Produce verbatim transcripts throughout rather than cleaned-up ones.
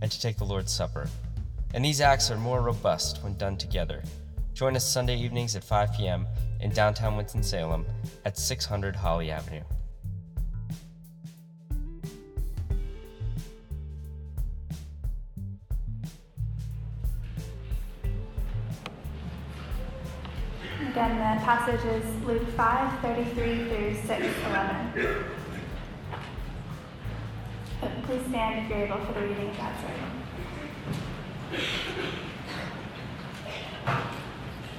and to take the Lord's Supper. And these acts are more robust when done together. Join us Sunday evenings at five p.m. in downtown Winston-Salem at six hundred Holly Avenue. Again, the passage is Luke five thirty-three through six eleven. Please stand if you're able for the reading of God's word.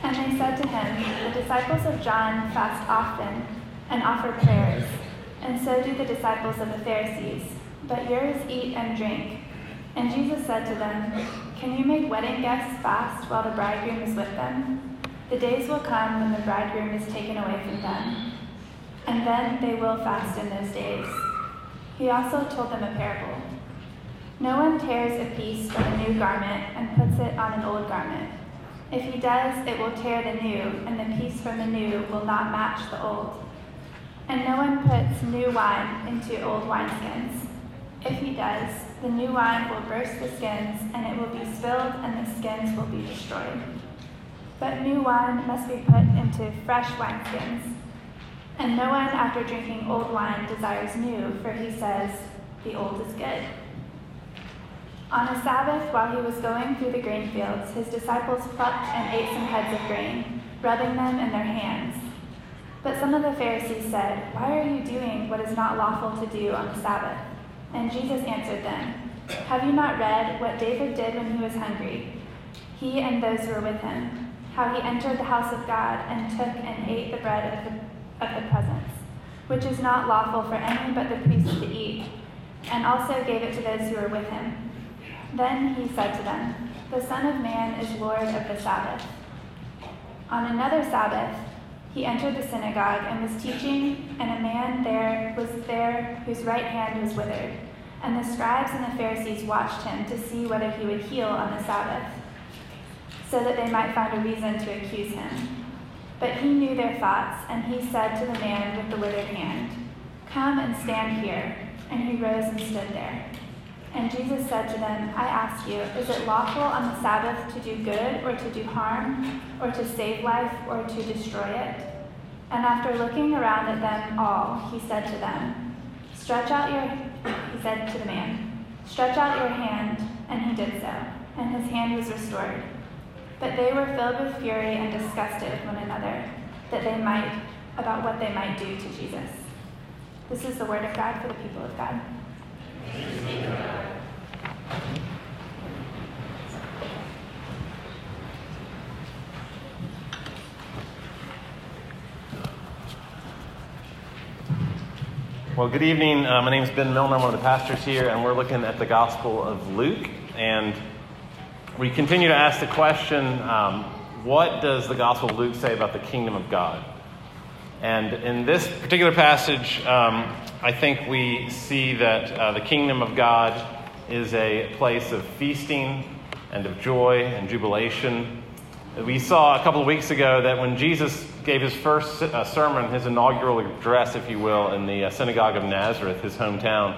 And they said to him, "The disciples of John fast often and offer prayers, and so do the disciples of the Pharisees, but yours eat and drink." And Jesus said to them, "Can you make wedding guests fast while the bridegroom is with them? The days will come when the bridegroom is taken away from them, and then they will fast in those days." He also told them a parable. "No one tears a piece from a new garment and puts it on an old garment. If he does, it will tear the new, and the piece from the new will not match the old. And no one puts new wine into old wineskins. If he does, the new wine will burst the skins, and it will be spilled, and the skins will be destroyed. But new wine must be put into fresh wineskins. And no one, after drinking old wine, desires new, for he says, 'The old is good.'" On a Sabbath, while he was going through the grain fields, his disciples plucked and ate some heads of grain, rubbing them in their hands. But some of the Pharisees said, "Why are you doing what is not lawful to do on the Sabbath?" And Jesus answered them, "Have you not read what David did when he was hungry, he and those who were with him, how he entered the house of God and took and ate the bread of the of the presence, which is not lawful for any but the priests to eat, and also gave it to those who were with him? Then he said to them, 'The Son of Man is Lord of the Sabbath.'" On another Sabbath, he entered the synagogue and was teaching, and a man there was there whose right hand was withered, and the scribes and the Pharisees watched him to see whether he would heal on the Sabbath, so that they might find a reason to accuse him. But he knew their thoughts, and he said to the man with the withered hand, "Come and stand here." And he rose and stood there. And Jesus said to them, "I ask you, is it lawful on the Sabbath to do good or to do harm, or to save life or to destroy it?" And after looking around at them all, he said to them, "Stretch out your," he said to the man, "Stretch out your hand." And he did so, and his hand was restored. But they were filled with fury and disgusted with one another, that they might, about what they might do to Jesus. This is the word of God for the people of God. Well, good evening. Uh, my name is Ben Milner. I'm one of the pastors here, and we're looking at the Gospel of Luke, and we continue to ask the question, um, what does the Gospel of Luke say about the kingdom of God? And in this particular passage, um, I think we see that uh, the kingdom of God is a place of feasting and of joy and jubilation. We saw a couple of weeks ago that when Jesus gave his first uh, sermon, his inaugural address, if you will, in the uh, synagogue of Nazareth, his hometown,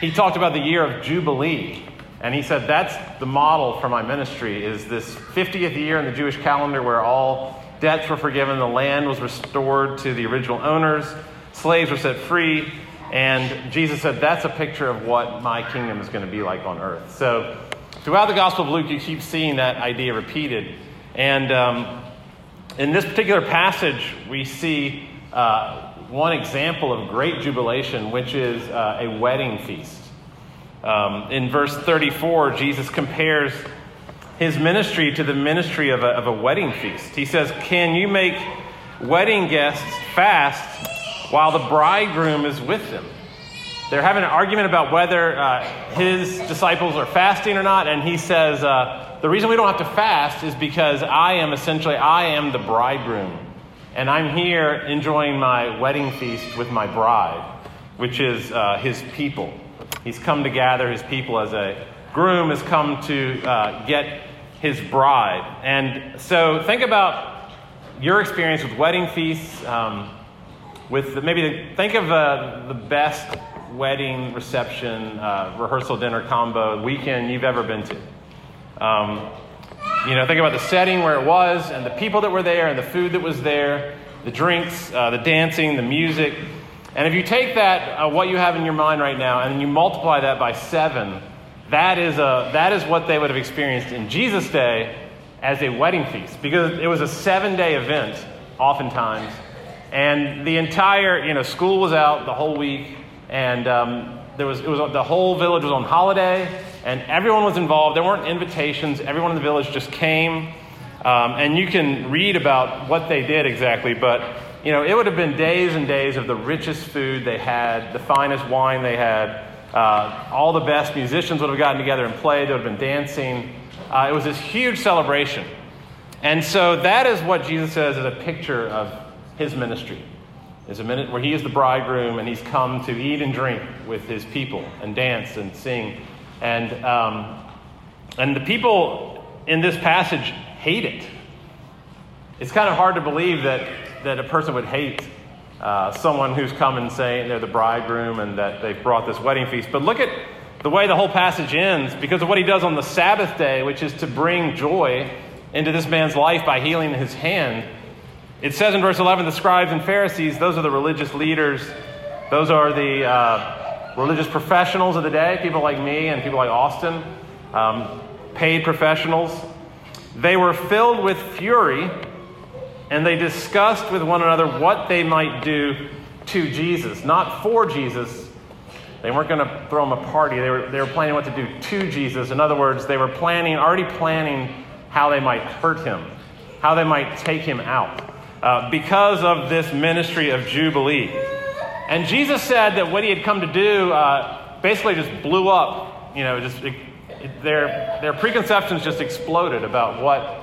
he talked about the year of Jubilee. And he said, that's the model for my ministry, is this fiftieth year in the Jewish calendar where all debts were forgiven, the land was restored to the original owners, slaves were set free, and Jesus said, that's a picture of what my kingdom is going to be like on earth. So throughout the Gospel of Luke, you keep seeing that idea repeated. And um, in this particular passage, we see uh, one example of great jubilation, which is uh, a wedding feast. Um, in verse thirty-four, Jesus compares his ministry to the ministry of a, of a wedding feast. He says, "Can you make wedding guests fast while the bridegroom is with them?" They're having an argument about whether uh, his disciples are fasting or not. And he says, uh, the reason we don't have to fast is because I am essentially, I am the bridegroom. And I'm here enjoying my wedding feast with my bride, which is uh, his people. He's come to gather his people as a groom has come to uh, get his bride. And so think about your experience with wedding feasts, um, with the, maybe the, think of uh, the best wedding reception, uh, rehearsal dinner combo weekend you've ever been to. Um, you know, think about the setting where it was and the people that were there and the food that was there, the drinks, uh, the dancing, the music. And if you take that, uh, what you have in your mind right now, and you multiply that by seven, that is a that is what they would have experienced in Jesus' day as a wedding feast, because it was a seven-day event, oftentimes, and the entire you know school was out the whole week, and um, there was it was the whole village was on holiday, and everyone was involved. There weren't invitations; everyone in the village just came, um, and you can read about what they did exactly, but. You know, it would have been days and days of the richest food they had, the finest wine they had. Uh, all the best musicians would have gotten together and played. There would have been dancing. Uh, it was this huge celebration. And so that is what Jesus says is a picture of his ministry. Is a minute where he is the bridegroom and he's come to eat and drink with his people and dance and sing. And, um, and the people in this passage hate it. It's kind of hard to believe that that a person would hate uh, someone who's come and saying they're the bridegroom and that they've brought this wedding feast. But look at the way the whole passage ends because of what he does on the Sabbath day, which is to bring joy into this man's life by healing his hand. It says in verse eleven, the scribes and Pharisees, those are the religious leaders. Those are the uh, religious professionals of the day, people like me and people like Austin, um, paid professionals. They were filled with fury, and they discussed with one another what they might do to Jesus, not for Jesus. They weren't going to throw him a party. They were, they were planning what to do to Jesus. In other words, they were planning, already planning how they might hurt him, how they might take him out uh, because of this ministry of Jubilee. And Jesus said that what he had come to do uh, basically just blew up. You know, just it, it, their their preconceptions just exploded about what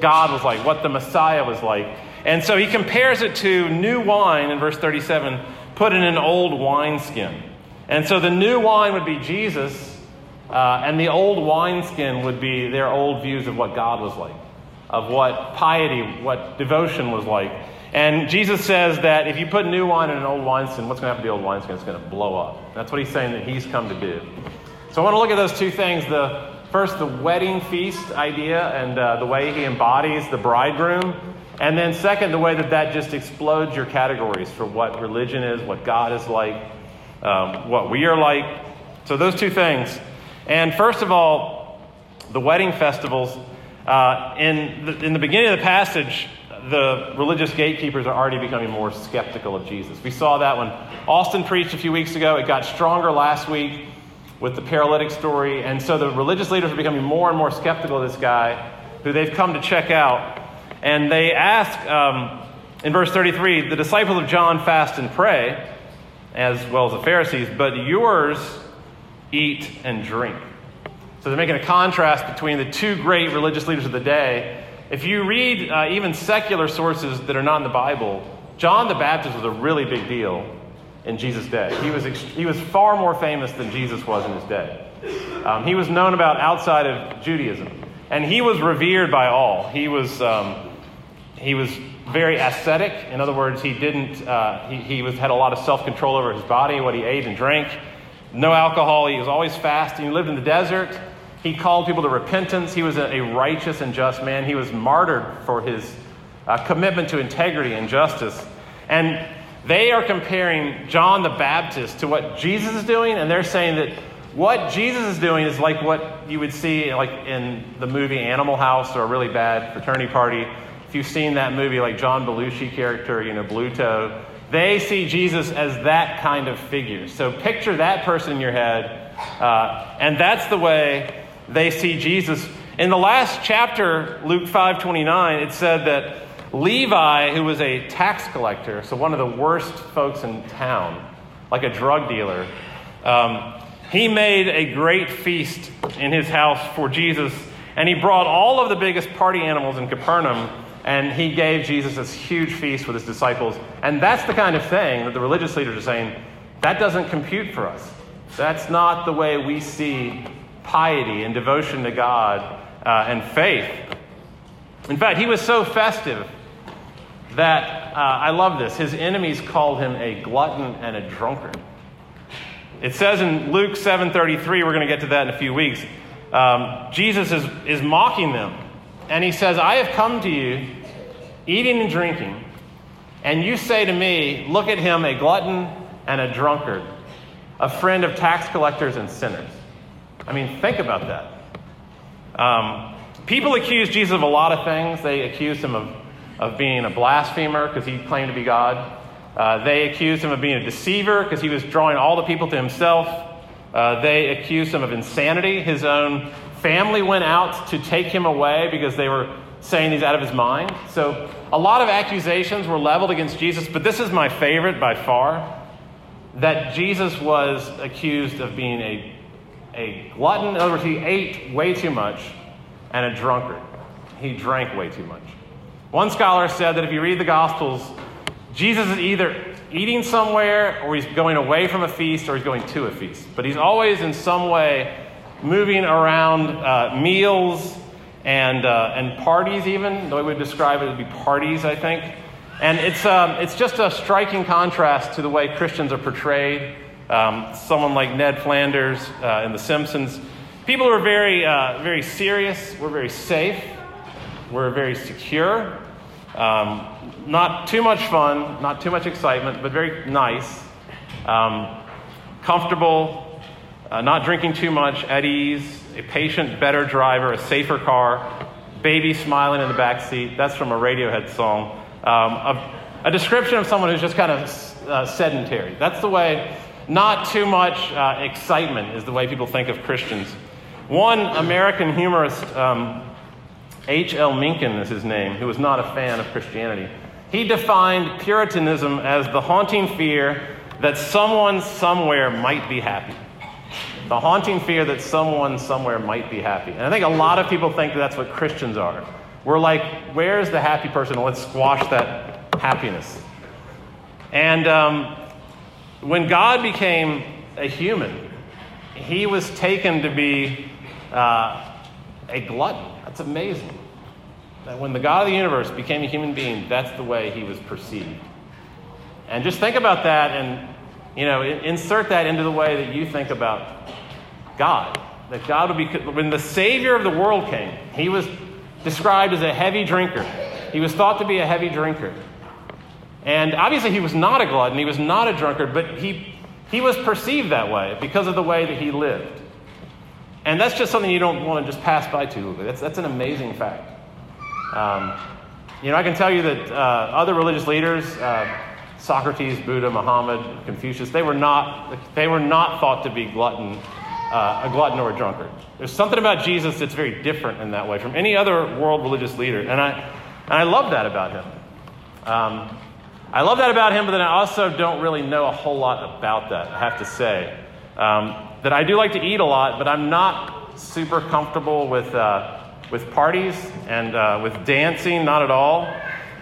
God was like, what the Messiah was like. And so he compares it to new wine in verse thirty-seven, put in an old wineskin. And so the new wine would be Jesus, uh, and the old wineskin would be their old views of what God was like, of what piety, what devotion was like. And Jesus says that if you put new wine in an old wineskin, what's going to happen to the old wineskin? It's going to blow up. That's what he's saying that he's come to do. So I want to look at those two things, the first, the wedding feast idea and uh, the way he embodies the bridegroom. And then second, the way that that just explodes your categories for what religion is, what God is like, um, what we are like. So those two things. And first of all, the wedding festivals. Uh, in, the, in the beginning of the passage, the religious gatekeepers are already becoming more skeptical of Jesus. We saw that when Austin preached a few weeks ago. It got stronger last week with the paralytic story. And so the religious leaders are becoming more and more skeptical of this guy who they've come to check out. And they ask, um, in verse thirty-three, the disciples of John fast and pray, as well as the Pharisees, but yours eat and drink. So they're making a contrast between the two great religious leaders of the day. If you read uh, even secular sources that are not in the Bible, John the Baptist was a really big deal in Jesus' day. He was he was far more famous than Jesus was in his day. Um, he was known about outside of Judaism, and he was revered by all. He was um, he was very ascetic. In other words, he didn't uh, he he was had a lot of self-control over his body, what he ate and drank. No alcohol. He was always fasting. He lived in the desert. He called people to repentance. He was a, a righteous and just man. He was martyred for his uh, commitment to integrity and justice. And they are comparing John the Baptist to what Jesus is doing, and they're saying that what Jesus is doing is like what you would see like in the movie Animal House or a really bad fraternity party. If you've seen that movie, like John Belushi character, you know, Bluto, they see Jesus as that kind of figure. So picture that person in your head, uh, and that's the way they see Jesus. In the last chapter, Luke five twenty-nine, it said that Levi, who was a tax collector, so one of the worst folks in town, like a drug dealer, Um, he made a great feast in his house for Jesus, and he brought all of the biggest party animals in Capernaum, and he gave Jesus this huge feast with his disciples. And that's the kind of thing that the religious leaders are saying, that doesn't compute for us. That's not the way we see piety and devotion to God uh, and faith. In fact, he was so festive that, uh, I love this, his enemies called him a glutton and a drunkard. It says in Luke seven thirty-three, we're going to get to that in a few weeks, um, Jesus is, is mocking them. And he says, I have come to you eating and drinking, and you say to me, look at him, a glutton and a drunkard, a friend of tax collectors and sinners. I mean, think about that. Um, people accuse Jesus of a lot of things. They accused him of, of being a blasphemer because he claimed to be God. Uh, they accused him of being a deceiver because he was drawing all the people to himself. Uh, they accused him of insanity. His own family went out to take him away because they were saying he's out of his mind. So a lot of accusations were leveled against Jesus, but this is my favorite by far, that Jesus was accused of being a, a glutton. In other words, he ate way too much, and a drunkard. He drank way too much. One scholar said that if you read the Gospels, Jesus is either eating somewhere, or he's going away from a feast, or he's going to a feast. But he's always in some way moving around uh, meals and uh, and parties even. The way we describe it would be parties, I think. And it's um, it's just a striking contrast to the way Christians are portrayed. Um, someone like Ned Flanders uh, in The Simpsons. People who are very, uh, very serious. We're very safe. We're very secure. Um, not too much fun, not too much excitement, but very nice, um, comfortable, uh, not drinking too much, at ease, a patient, better driver, a safer car, baby smiling in the back seat. That's from a Radiohead song. Um, a, a description of someone who's just kind of uh, sedentary. That's the way. Not too much uh, excitement is the way people think of Christians. One American humorist, um, H. L. Mencken is his name, who was not a fan of Christianity. He defined Puritanism as the haunting fear that someone somewhere might be happy. The haunting fear that someone somewhere might be happy. And I think a lot of people think that that's what Christians are. We're like, where's the happy person? Let's squash that happiness. And um, when God became a human, he was taken to be uh, a glutton. That's amazing. That when the God of the universe became a human being, that's the way he was perceived. And just think about that and, you know, insert that into the way that you think about God. That God would be, when the Savior of the world came, he was described as a heavy drinker. He was thought to be a heavy drinker. And obviously he was not a glutton, he was not a drunkard, but he he was perceived that way because of the way that he lived. And that's just something you don't want to just pass by too. That's, that's an amazing fact. Um, you know, I can tell you that uh, other religious leaders, uh, Socrates, Buddha, Muhammad, Confucius, they were not they were not thought to be glutton, uh, a glutton or a drunkard. There's something about Jesus that's very different in that way from any other world religious leader. And I, and I love that about him. Um, I love that about him, but then I also don't really know a whole lot about that, I have to say. Um, that I do like to eat a lot, but I'm not super comfortable with uh, with parties and uh, with dancing, not at all.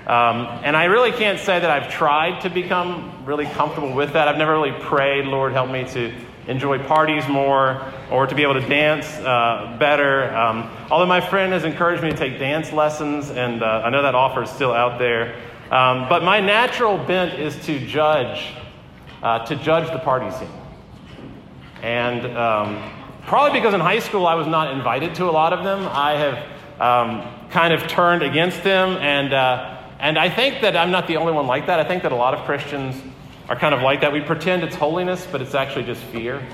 Um, and I really can't say that I've tried to become really comfortable with that. I've never really prayed, Lord, help me to enjoy parties more or to be able to dance uh, better. Um, although my friend has encouraged me to take dance lessons, and uh, I know that offer is still out there. Um, but my natural bent is to judge, uh, to judge the party scene. And um, probably because in high school I was not invited to a lot of them, I have um, kind of turned against them. And uh, and I think that I'm not the only one like that. I think that a lot of Christians are kind of like that. We pretend it's holiness, but it's actually just fear.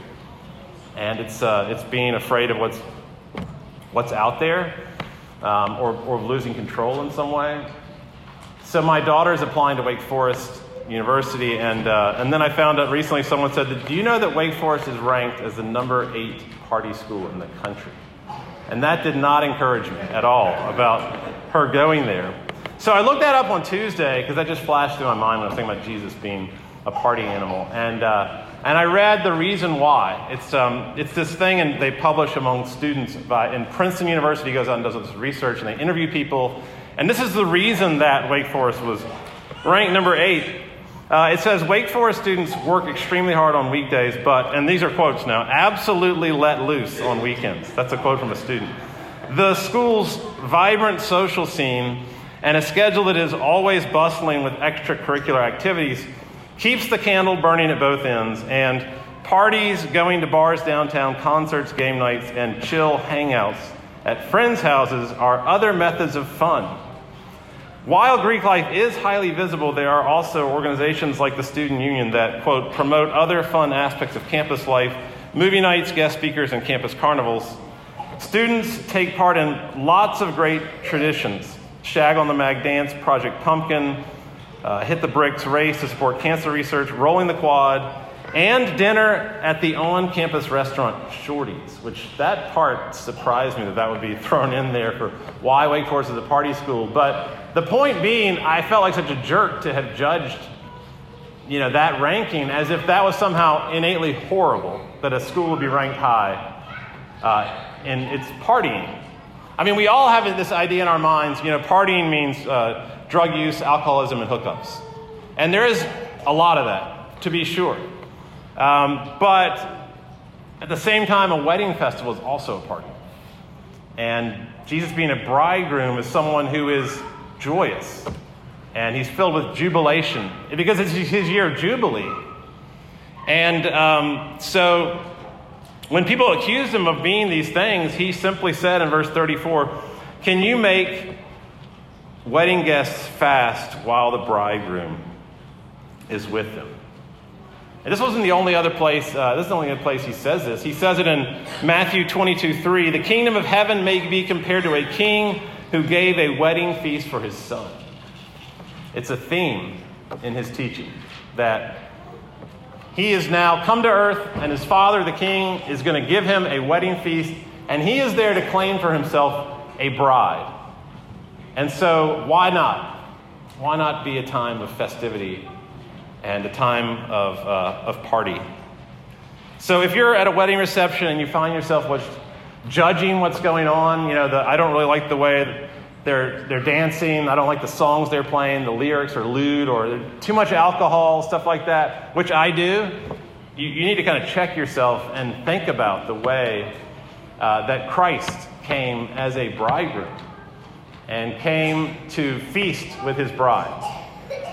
And it's uh, it's being afraid of what's what's out there um, or, or losing control in some way. So my daughter is applying to Wake Forest University, and uh, and then I found out recently someone said, that, do you know that Wake Forest is ranked as the number eight party school in the country? And that did not encourage me at all about her going there. So I looked that up on Tuesday because that just flashed through my mind when I was thinking about Jesus being a party animal. And uh, And I read the reason why. It's um, it's this thing, and they publish among students by, and Princeton University goes out and does this research, and they interview people. And this is the reason that Wake Forest was ranked number eight. Uh, it says, Wake Forest students work extremely hard on weekdays, but, and these are quotes now, absolutely let loose on weekends. That's a quote from a student. The school's vibrant social scene and a schedule that is always bustling with extracurricular activities keeps the candle burning at both ends, and parties, going to bars downtown, concerts, game nights, and chill hangouts at friends' houses are other methods of fun. While Greek life is highly visible, there are also organizations like the Student Union that, quote, promote other fun aspects of campus life, movie nights, guest speakers, and campus carnivals. Students take part in lots of great traditions. Shag on the Mag Dance, Project Pumpkin, Uh, hit the Bricks race to support cancer research, rolling the quad, and dinner at the on-campus restaurant Shorty's, which that part surprised me that that would be thrown in there for why Wake Forest is a party school. But the point being, I felt like such a jerk to have judged, you know, that ranking as if that was somehow innately horrible, that a school would be ranked high uh, in its partying. I mean, we all have this idea in our minds, you know, partying means uh, drug use, alcoholism, and hookups. And there is a lot of that, to be sure. Um, but at the same time, a wedding festival is also a party. And Jesus being a bridegroom is someone who is joyous. And he's filled with jubilation, because it's his year of jubilee. And um, so when people accused him of being these things, he simply said in verse thirty-four, "Can you make wedding guests fast while the bridegroom is with them?" And this wasn't the only other place, uh, this is the only other place he says this. He says it in Matthew twenty-two three, "The kingdom of heaven may be compared to a king who gave a wedding feast for his son." It's a theme in his teaching that he is now come to earth, and his father, the king, is going to give him a wedding feast, and he is there to claim for himself a bride. And so why not? Why not be a time of festivity and a time of uh, of party? So if you're at a wedding reception and you find yourself what's, judging what's going on, you know, the, I don't really like the way they're they're dancing, I don't like the songs they're playing, the lyrics are lewd, or too much alcohol, stuff like that, which I do, you, you need to kind of check yourself and think about the way uh, that Christ came as a bridegroom and came to feast with his bride,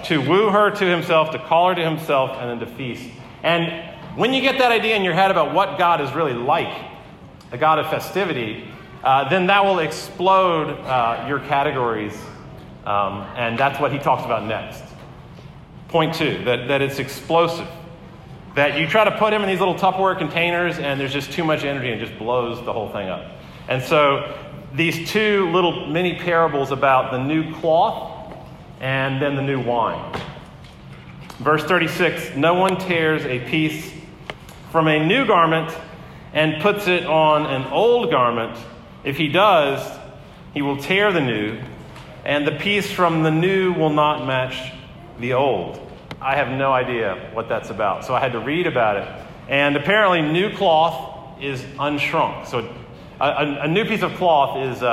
to woo her to himself, to call her to himself, and then to feast. And when you get that idea in your head about what God is really like, the God of festivity, uh, then that will explode uh, your categories. Um, and that's what he talks about next. Point two, that, that it's explosive. That you try to put him in these little Tupperware containers, and there's just too much energy, and it just blows the whole thing up. And so these two little mini parables about the new cloth and then the new wine. Verse thirty-six, "No one tears a piece from a new garment and puts it on an old garment. If he does, he will tear the new, and the piece from the new will not match the old." I have no idea what that's about, so I had to read about it. And apparently new cloth is unshrunk. So it A, a new piece of cloth is uh,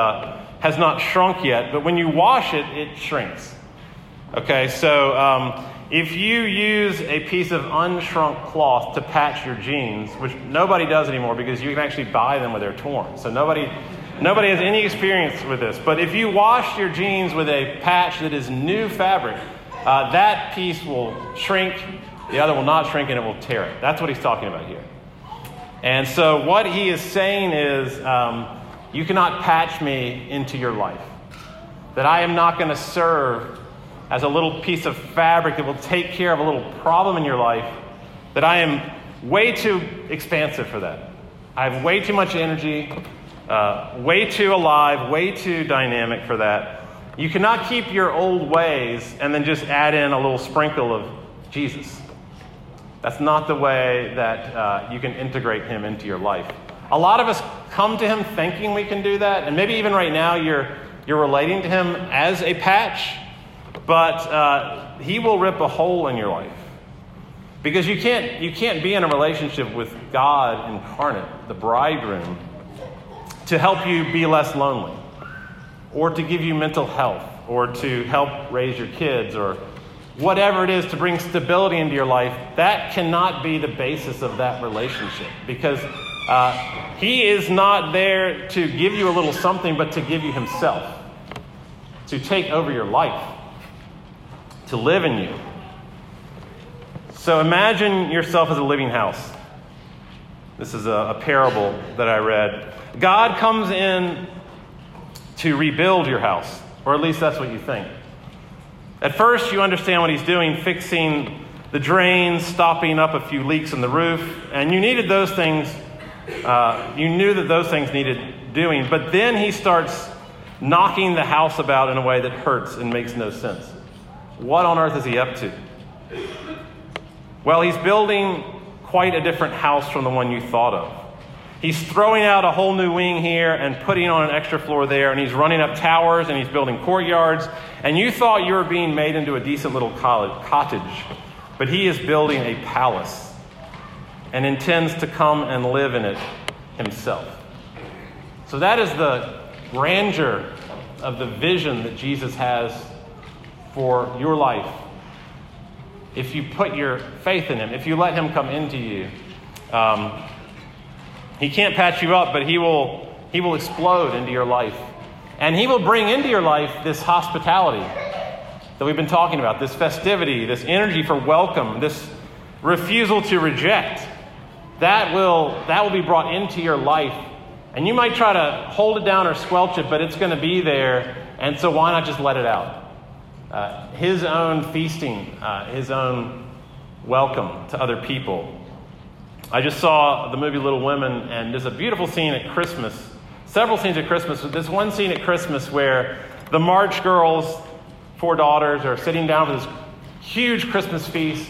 has not shrunk yet, but when you wash it, it shrinks. Okay, so um, if you use a piece of unshrunk cloth to patch your jeans, which nobody does anymore because you can actually buy them when they're torn, so nobody nobody has any experience with this. But if you wash your jeans with a patch that is new fabric, uh, that piece will shrink, the other will not shrink, and it will tear it. That's what he's talking about here. And so what he is saying is, um, you cannot patch me into your life. That I am not going to serve as a little piece of fabric that will take care of a little problem in your life. That I am way too expansive for that. I have way too much energy, uh, way too alive, way too dynamic for that. You cannot keep your old ways and then just add in a little sprinkle of Jesus. That's not the way that uh, you can integrate him into your life. A lot of us come to him thinking we can do that, and maybe even right now you're you're relating to him as a patch, but uh, he will rip a hole in your life. Because you can't you can't be in a relationship with God incarnate, the bridegroom, to help you be less lonely, or to give you mental health, or to help raise your kids, or whatever it is to bring stability into your life. That cannot be the basis of that relationship, because uh, he is not there to give you a little something, but to give you himself, to take over your life, to live in you. So imagine yourself as a living house. This is a, a parable that I read. God comes in to rebuild your house, or at least that's what you think. At first, you understand what he's doing, fixing the drains, stopping up a few leaks in the roof, and you needed those things. Uh, you knew that those things needed doing, but then he starts knocking the house about in a way that hurts and makes no sense. What on earth is he up to? Well, he's building quite a different house from the one you thought of. He's throwing out a whole new wing here and putting on an extra floor there, and he's running up towers, and he's building courtyards, and you thought you were being made into a decent little cottage, but he is building a palace and intends to come and live in it himself. So that is the grandeur of the vision that Jesus has for your life. If you put your faith in him, if you let him come into you, um, he can't patch you up, but he will he will explode into your life. And he will bring into your life this hospitality that we've been talking about, this festivity, this energy for welcome, this refusal to reject. That will that will be brought into your life. And you might try to hold it down or squelch it, but it's going to be there. And so why not just let it out? Uh, his own feasting, uh, his own welcome to other people. I just saw the movie Little Women, and there's a beautiful scene at Christmas, several scenes at Christmas, but there's one scene at Christmas where the March girls, four daughters, are sitting down for this huge Christmas feast,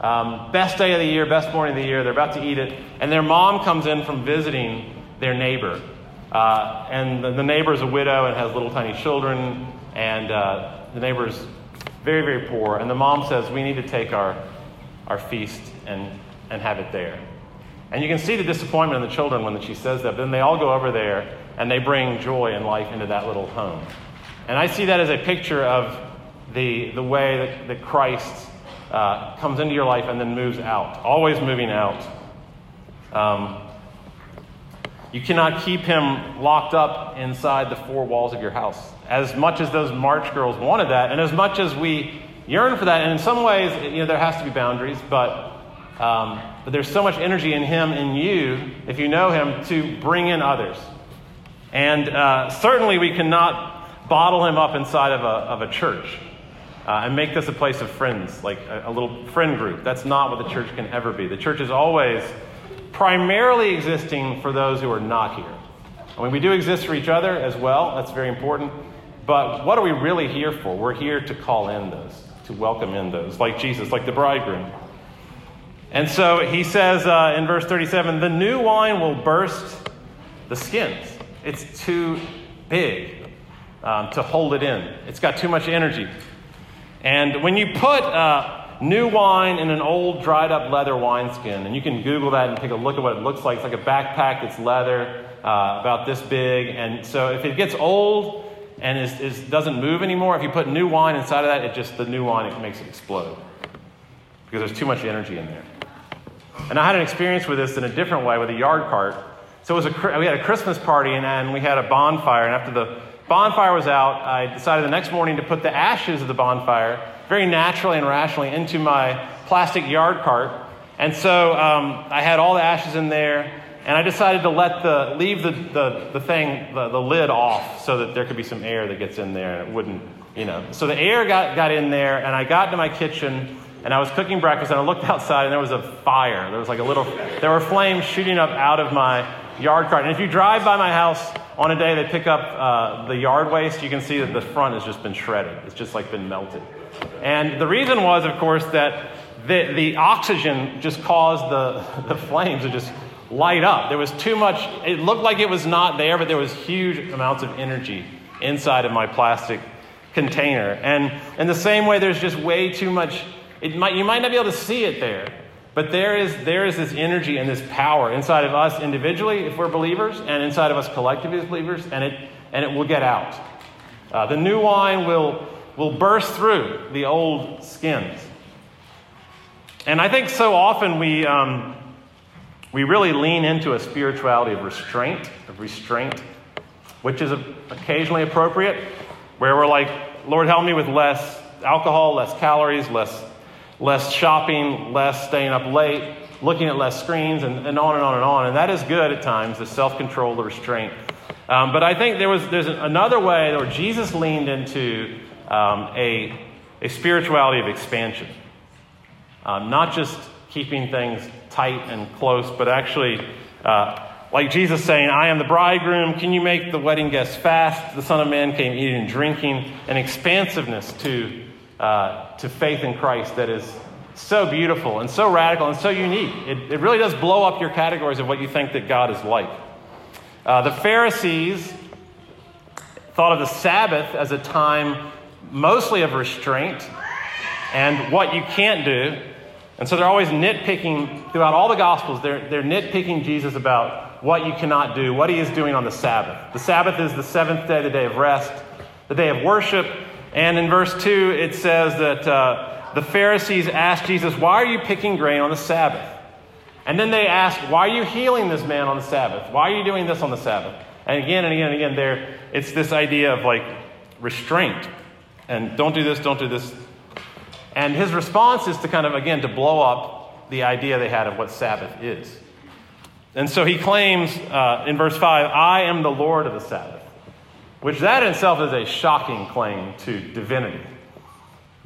um, best day of the year, best morning of the year, they're about to eat it, and their mom comes in from visiting their neighbor, uh, and the, the neighbor's a widow and has little tiny children, and uh, the neighbor's very, very poor, and the mom says, we need to take our, our feast and and have it there. And you can see the disappointment in the children when she says that. But then they all go over there, and they bring joy and life into that little home. And I see that as a picture of the the way that, that Christ uh, comes into your life and then moves out, always moving out. Um, you cannot keep him locked up inside the four walls of your house. As much as those March girls wanted that, and as much as we yearn for that, and in some ways, you know, there has to be boundaries, but Um, but there's so much energy in him and you, if you know him, to bring in others. And uh, certainly we cannot bottle him up inside of a, of a church uh, and make this a place of friends, like a, a little friend group. That's not what the church can ever be. The church is always primarily existing for those who are not here. I mean, we do exist for each other as well. That's very important. But what are we really here for? We're here to call in those, to welcome in those, like Jesus, like the bridegroom. And so he says uh, in verse thirty-seven, the new wine will burst the skins. It's too big um, to hold it in. It's got too much energy. And when you put uh, new wine in an old dried up leather wineskin, and you can Google that and take a look at what it looks like. It's like a backpack that's leather, uh, about this big. And so if it gets old and is, is, doesn't move anymore, if you put new wine inside of that, it just the new wine it makes it explode because there's too much energy in there. And I had an experience with this in a different way with a yard cart. So it was a, we had a Christmas party, and, and we had a bonfire. And after the bonfire was out, I decided the next morning to put the ashes of the bonfire very naturally and rationally into my plastic yard cart. And so um, I had all the ashes in there, and I decided to let the leave the the, the thing the, the lid off so that there could be some air that gets in there, and it wouldn't, you know. So the air got got in there, and I got to my kitchen. And I was cooking breakfast, and I looked outside, and there was a fire. There was like a little, there were flames shooting up out of my yard cart. And if you drive by my house on a day they pick up uh, the yard waste, you can see that the front has just been shredded. It's just like been melted. And the reason was, of course, that the, the oxygen just caused the, the flames to just light up. There was too much, it looked like it was not there, but there was huge amounts of energy inside of my plastic container. And in the same way, there's just way too much It might, you might not be able to see it there, but there is there is this energy and this power inside of us individually, if we're believers, and inside of us collectively as believers, and it and it will get out. Uh, the new wine will will burst through the old skins. And I think so often we um, we really lean into a spirituality of restraint, of restraint, which is occasionally appropriate, where we're like, Lord, help me with less alcohol, less calories, less less shopping, less staying up late, looking at less screens, and, and on and on and on. And that is good at times, the self-control, the restraint. Um, but I think there was there's another way where Jesus leaned into um, a, a spirituality of expansion. Um, not just keeping things tight and close, but actually uh, like Jesus saying, I am the bridegroom, can you make the wedding guests fast? The Son of Man came eating and drinking. An expansiveness to uh, to faith in Christ that is so beautiful and so radical and so unique. It, it really does blow up your categories of what you think that God is like. Uh, the Pharisees thought of the Sabbath as a time mostly of restraint and what you can't do. And so they're always nitpicking throughout all the Gospels. They're, they're nitpicking Jesus about what you cannot do, what he is doing on the Sabbath. The Sabbath is the seventh day, the day of rest, the day of worship. And in verse two, it says that uh, the Pharisees asked Jesus, why are you picking grain on the Sabbath? And then they asked, why are you healing this man on the Sabbath? Why are you doing this on the Sabbath? And again and again and again, there it's this idea of like restraint. And don't do this, don't do this. And his response is to kind of, again, to blow up the idea they had of what Sabbath is. And so he claims uh, in verse five, I am the Lord of the Sabbath, which that in itself is a shocking claim to divinity,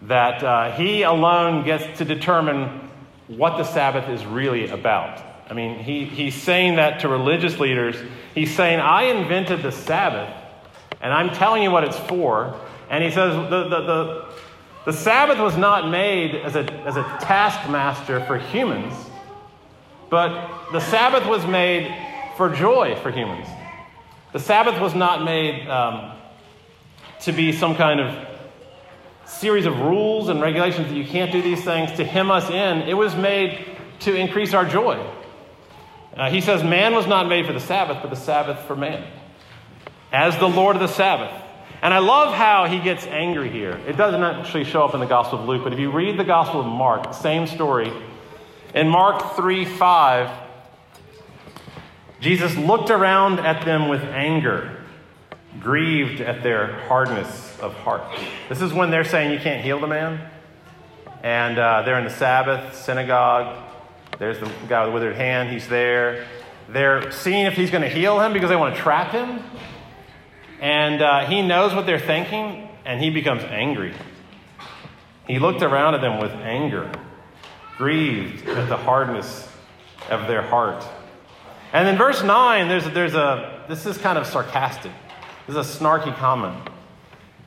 that uh, he alone gets to determine what the Sabbath is really about. I mean, he, he's saying that to religious leaders. He's saying, I invented the Sabbath, and I'm telling you what it's for. And he says, the the the... The Sabbath was not made as a, as a taskmaster for humans, but the Sabbath was made for joy for humans. The Sabbath was not made um, to be some kind of series of rules and regulations that you can't do these things to hem us in. It was made to increase our joy. Uh, he says man was not made for the Sabbath, but the Sabbath for man. As the Lord of the Sabbath. And I love how he gets angry here. It doesn't actually show up in the Gospel of Luke, but if you read the Gospel of Mark, same story. In Mark three five, Jesus looked around at them with anger, grieved at their hardness of heart. This is when they're saying you can't heal the man. And uh, they're in the Sabbath, synagogue. There's the guy with the withered hand. He's there. They're seeing if he's going to heal him because they want to trap him. And uh, he knows what they're thinking, and he becomes angry. He looked around at them with anger, grieved at the hardness of their heart. And in verse nine, there's there's a this is kind of sarcastic. This is a snarky comment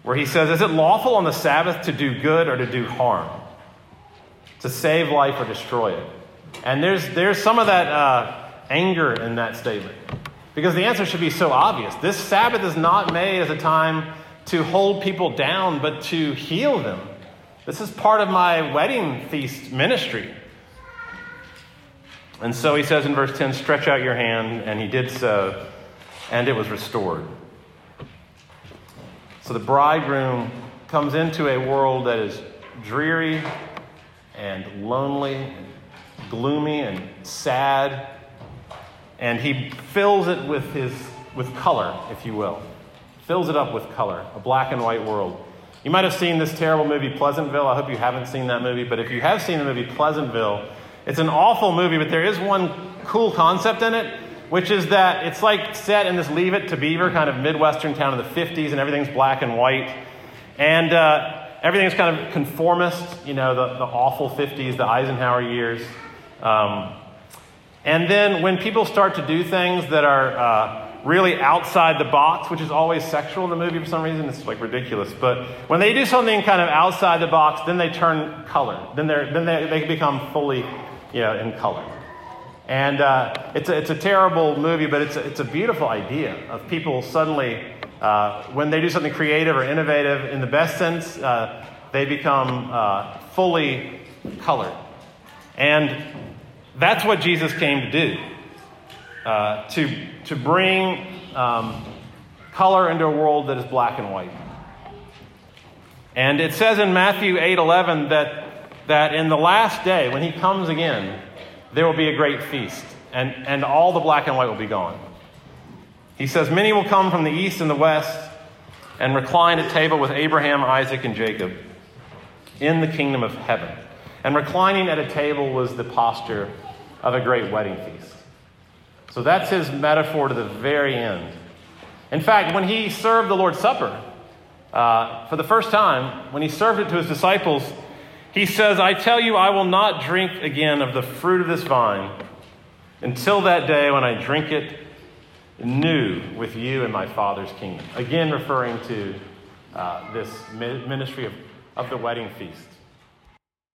where he says, "Is it lawful on the Sabbath to do good or to do harm, to save life or destroy it?" And there's there's some of that uh, anger in that statement. Because the answer should be so obvious. This Sabbath is not made as a time to hold people down, but to heal them. This is part of my wedding feast ministry. And so he says in verse ten, stretch out your hand, and he did so, and it was restored. So the bridegroom comes into a world that is dreary and lonely, and gloomy and sad. And he fills it with his with color, if you will. Fills it up with color, a black and white world. You might have seen this terrible movie, Pleasantville. I hope you haven't seen that movie. But if you have seen the movie Pleasantville, it's an awful movie. But there is one cool concept in it, which is that it's like set in this Leave It to Beaver kind of Midwestern town of the fifties. And everything's black and white. And uh, everything's kind of conformist, you know, the, the awful fifties, the Eisenhower years. Um And then when people start to do things that are uh, really outside the box, which is always sexual in the movie for some reason, it's like ridiculous. But when they do something kind of outside the box, then they turn color. Then, they're, then they they become fully, you know, in color. And uh, it's a, it's a terrible movie, but it's a, it's a beautiful idea of people suddenly, uh, when they do something creative or innovative in the best sense, uh, they become uh, fully color. And that's what Jesus came to do, uh, to, to bring um, color into a world that is black and white. And it says in Matthew eight eleven that, that in the last day, when he comes again, there will be a great feast, and, and all the black and white will be gone. He says, many will come from the east and the west and recline at table with Abraham, Isaac, and Jacob in the kingdom of heaven. And reclining at a table was the posture of a great wedding feast. So that's his metaphor to the very end. In fact, when he served the Lord's Supper, uh, for the first time, when he served it to his disciples, he says, I tell you, I will not drink again of the fruit of this vine until that day when I drink it new with you in my Father's kingdom. Again, referring to uh, this ministry of, of the wedding feast.